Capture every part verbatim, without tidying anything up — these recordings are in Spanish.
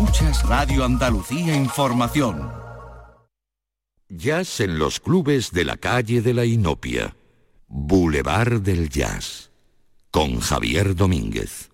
Escuchas Radio Andalucía Información. Jazz en los clubes de la calle de la Inopia. Boulevard del Jazz. Con Javier Domínguez.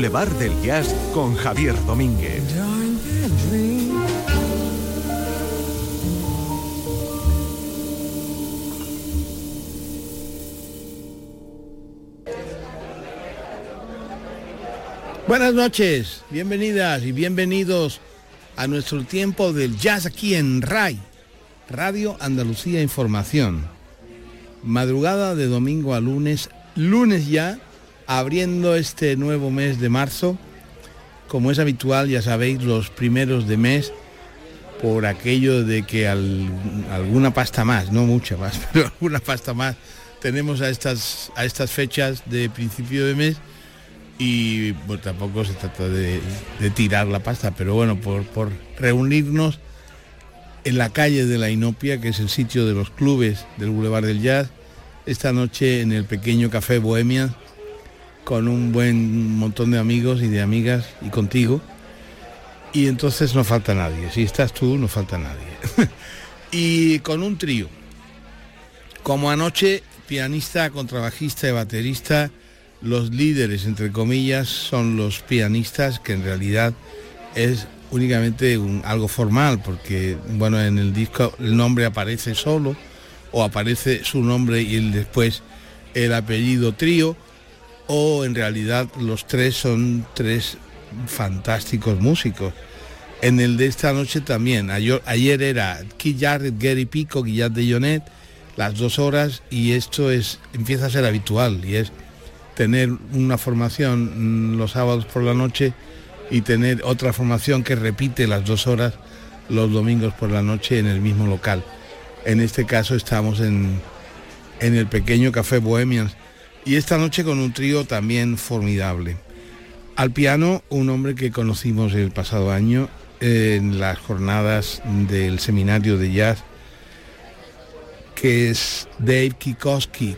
Boulevard del Jazz con Javier Domínguez. Buenas noches, bienvenidas y bienvenidos a nuestro tiempo del jazz aquí en R A I, Radio Andalucía Información. Madrugada de domingo a lunes, lunes ya, abriendo este nuevo mes de marzo. Como es habitual, ya sabéis, los primeros de mes, por aquello de que al, alguna pasta más, no mucha más, pero alguna pasta más tenemos a estas, a estas fechas de principio de mes. Y pues tampoco se trata de, de tirar la pasta, pero bueno, por, por reunirnos en la calle de la Inopia, que es el sitio de los clubes del Boulevard del Jazz, esta noche en el pequeño Café Bohemians, con un buen montón de amigos y de amigas, y contigo, y entonces no falta nadie, si estás tú no falta nadie. Y con un trío, como anoche, pianista, contrabajista y baterista. Los líderes, entre comillas, son los pianistas, que en realidad es únicamente un, algo formal, porque bueno, en el disco el nombre aparece solo, o aparece su nombre y el, después el apellido trío, o en realidad los tres son tres fantásticos músicos. En el de esta noche también, ayer, ayer era Keith Jarrett, Gary Peacock y Jack DeJohnette, las dos horas, y esto es empieza a ser habitual, y es tener una formación los sábados por la noche y tener otra formación que repite las dos horas los domingos por la noche en el mismo local. En este caso estamos en, en el pequeño Café Bohemians, y esta noche con un trío también formidable. Al piano, un hombre que conocimos el pasado año en las jornadas del seminario de jazz, que es Dave Kikoski.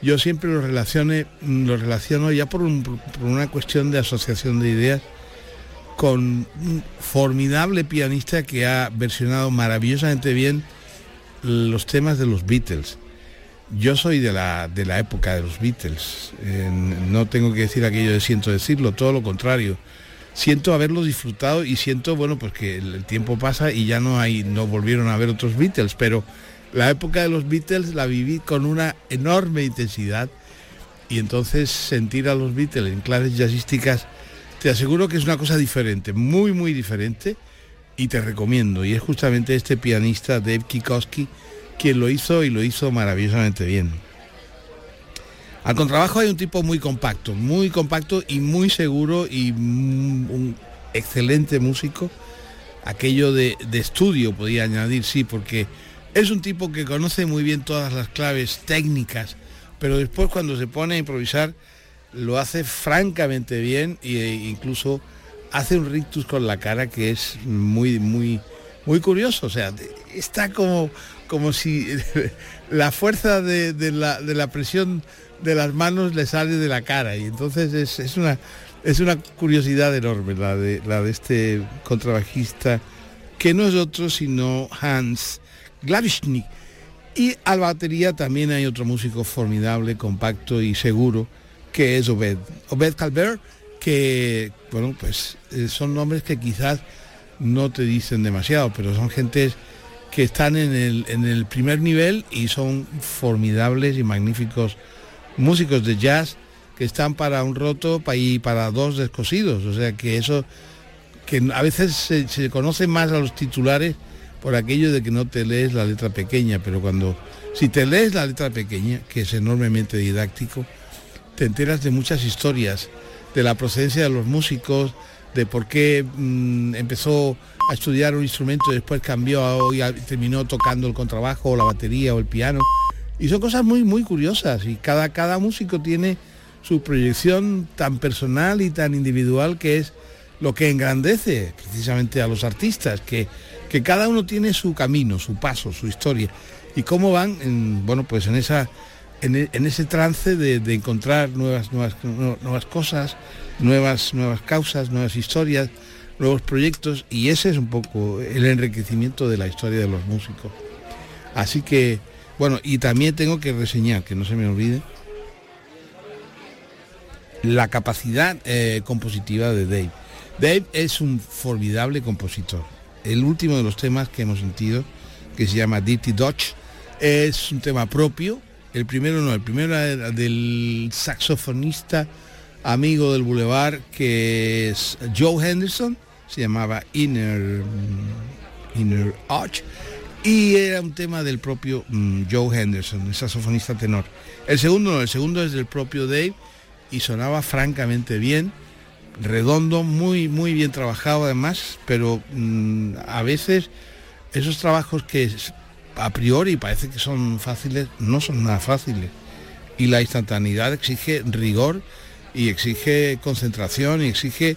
Yo siempre lo relaciono, lo relaciono ya por, un, por una cuestión de asociación de ideas con un formidable pianista que ha versionado maravillosamente bien los temas de los Beatles. Yo soy de la, de la época de los Beatles, eh, no tengo que decir aquello de siento decirlo, todo lo contrario. Siento haberlo disfrutado y siento, bueno, pues que el tiempo pasa y ya no hay, no volvieron a haber otros Beatles, pero la época de los Beatles la viví con una enorme intensidad, y entonces sentir a los Beatles en clases jazzísticas, te aseguro que es una cosa diferente, muy muy diferente, y te recomiendo. Y es justamente este pianista Dave Kikoski quien lo hizo, y lo hizo maravillosamente bien. Al contrabajo hay un tipo muy compacto, muy compacto y muy seguro, y un excelente músico. Aquello de, de estudio podía añadir, sí, porque es un tipo que conoce muy bien todas las claves técnicas, pero después cuando se pone a improvisar lo hace francamente bien, e incluso hace un rictus con la cara que es muy, muy, muy curioso. O sea, está como, como si la fuerza de, de, la, de la presión de las manos le sale de la cara, y entonces es, es, una, es una curiosidad enorme la de, la de este contrabajista, que no es otro sino Hans Glawischnig. Y a la batería también hay otro músico formidable, compacto y seguro, que es Obed Obed Calvert, que bueno, pues son nombres que quizás no te dicen demasiado, pero son gentes que están en el, en el primer nivel, y son formidables y magníficos músicos de jazz que están para un roto y para dos descosidos. O sea, que eso, que a veces se, se conocen más a los titulares por aquello de que no te lees la letra pequeña, pero cuando, si te lees la letra pequeña, que es enormemente didáctico, te enteras de muchas historias, de la procedencia de los músicos, de por qué mmm, empezó a estudiar un instrumento y después cambió a, y a, terminó tocando el contrabajo, o la batería, o el piano. Y son cosas muy, muy curiosas, y cada, cada músico tiene su proyección tan personal y tan individual, que es lo que engrandece precisamente a los artistas, que, que cada uno tiene su camino, su paso, su historia, y cómo van en, bueno, pues en, esa, en, en ese trance de, de encontrar nuevas, nuevas, nuevas cosas, nuevas, nuevas causas, nuevas historias, nuevos proyectos, y ese es un poco el enriquecimiento de la historia de los músicos. Así que, bueno, y también tengo que reseñar, que no se me olvide, la capacidad eh, compositiva de Dave. Dave es un formidable compositor. El último de los temas que hemos sentido, que se llama Dirty Dodge, es un tema propio. El primero no, el primero era del saxofonista amigo del Boulevard, que es Joe Henderson, se llamaba Inner, Inner Arch, y era un tema del propio um, Joe Henderson, el saxofonista tenor. El segundo no, el segundo es del propio Dave, y sonaba francamente bien, redondo, muy, muy bien trabajado además, pero um, a veces esos trabajos que a priori parece que son fáciles, no son nada fáciles, y la instantaneidad exige rigor, y exige concentración, y exige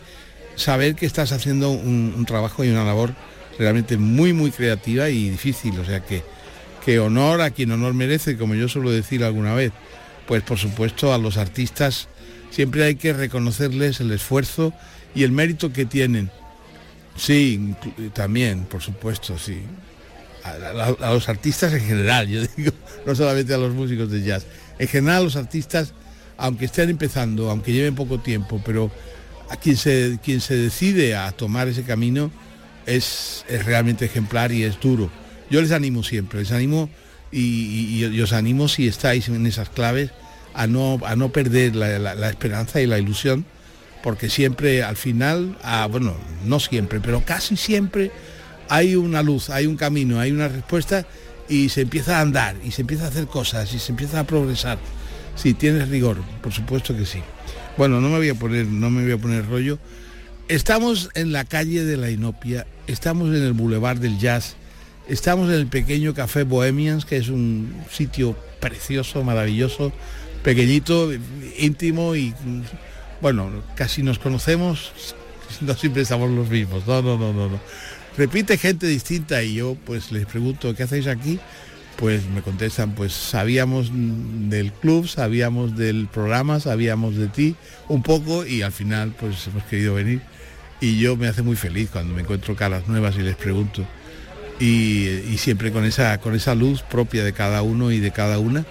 saber que estás haciendo un, un trabajo y una labor realmente muy muy creativa y difícil. O sea que, que honor a quien honor merece, como yo suelo decir alguna vez. Pues por supuesto a los artistas siempre hay que reconocerles el esfuerzo y el mérito que tienen. Sí, también, por supuesto, sí. A, a, a los artistas en general, yo digo, no solamente a los músicos de jazz. En general los artistas, aunque estén empezando, aunque lleven poco tiempo, pero a quien se, quien se decide a tomar ese camino es, es realmente ejemplar y es duro. Yo les animo siempre, les animo y, y, y os animo, si estáis en esas claves, a no, a no perder la, la, la esperanza y la ilusión, porque siempre al final, ah, bueno, no siempre, pero casi siempre hay una luz, hay un camino, hay una respuesta, y se empieza a andar, y se empieza a hacer cosas, y se empieza a progresar. Sí, tienes rigor, por supuesto que sí. Bueno, no me voy a poner, no me voy a poner rollo. Estamos en la calle de la Inopia, estamos en el Boulevard del Jazz, estamos en el pequeño Café Bohemians, que es un sitio precioso, maravilloso, pequeñito, íntimo, y bueno, casi nos conocemos, no siempre estamos los mismos, no, no, no, no, no. Repite gente distinta y yo pues les pregunto, ¿qué hacéis aquí? Pues me contestan, pues sabíamos del club, sabíamos del programa, sabíamos de ti un poco, y al final pues hemos querido venir. Y yo me hace muy feliz cuando me encuentro caras nuevas y les pregunto. Y, y siempre con esa, con esa luz propia de cada uno y de cada una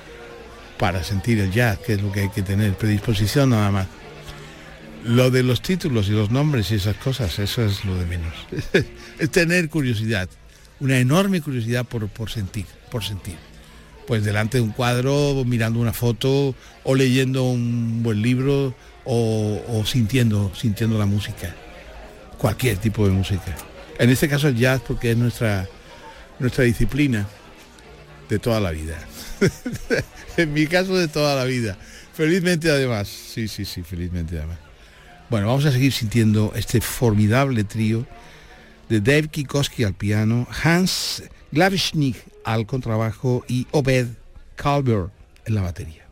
para sentir el jazz, que es lo que hay que tener, predisposición nada más. Lo de los títulos y los nombres y esas cosas, eso es lo de menos. Es tener curiosidad. Una enorme curiosidad por, por sentir, por sentir. Pues delante de un cuadro, mirando una foto, o leyendo un buen libro, o, o sintiendo, sintiendo la música. Cualquier tipo de música. En este caso el jazz, porque es nuestra, nuestra disciplina de toda la vida. En mi caso, de toda la vida. Felizmente además. Sí, sí, sí, felizmente además. Bueno, vamos a seguir sintiendo este formidable trío de Dave Kikoski al piano, Hans Glawischnig al contrabajo y Obed Calvert en la batería.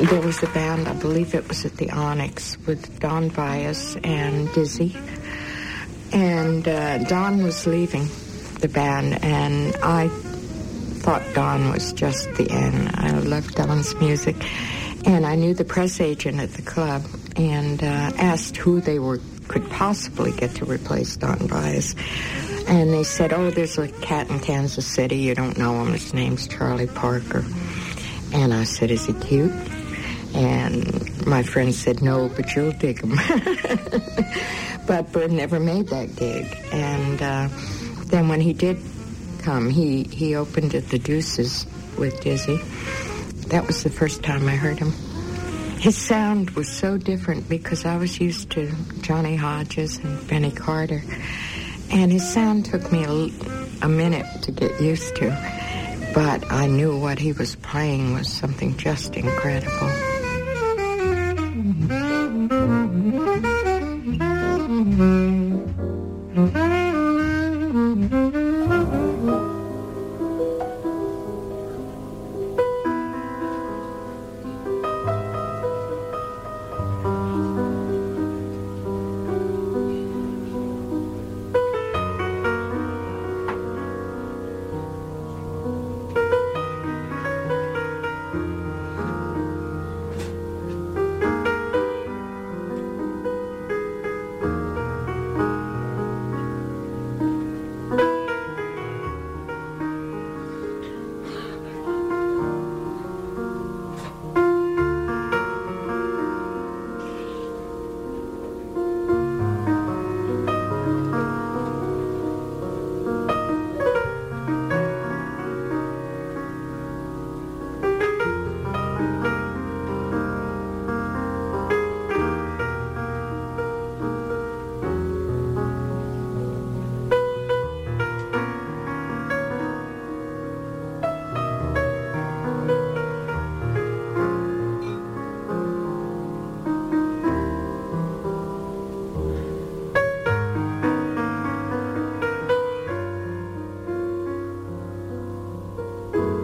There was a band, I believe it was at the Onyx, with Don Byas and Dizzy. And uh, Don was leaving the band, and I thought Don was just the end. I loved Don's music. And I knew the press agent at the club and uh, asked who they were could possibly get to replace Don Byas. And they said, oh, there's a cat in Kansas City. You don't know him. His name's Charlie Parker. And I said, is he cute? And my friend said, no, but you'll dig him. But Bird never made that gig. And uh, then when he did come, he, he opened at the Deuces with Dizzy. That was the first time I heard him. His sound was so different because I was used to Johnny Hodges and Benny Carter. And his sound took me a, a minute to get used to. But I knew what he was playing was something just incredible. Thank you.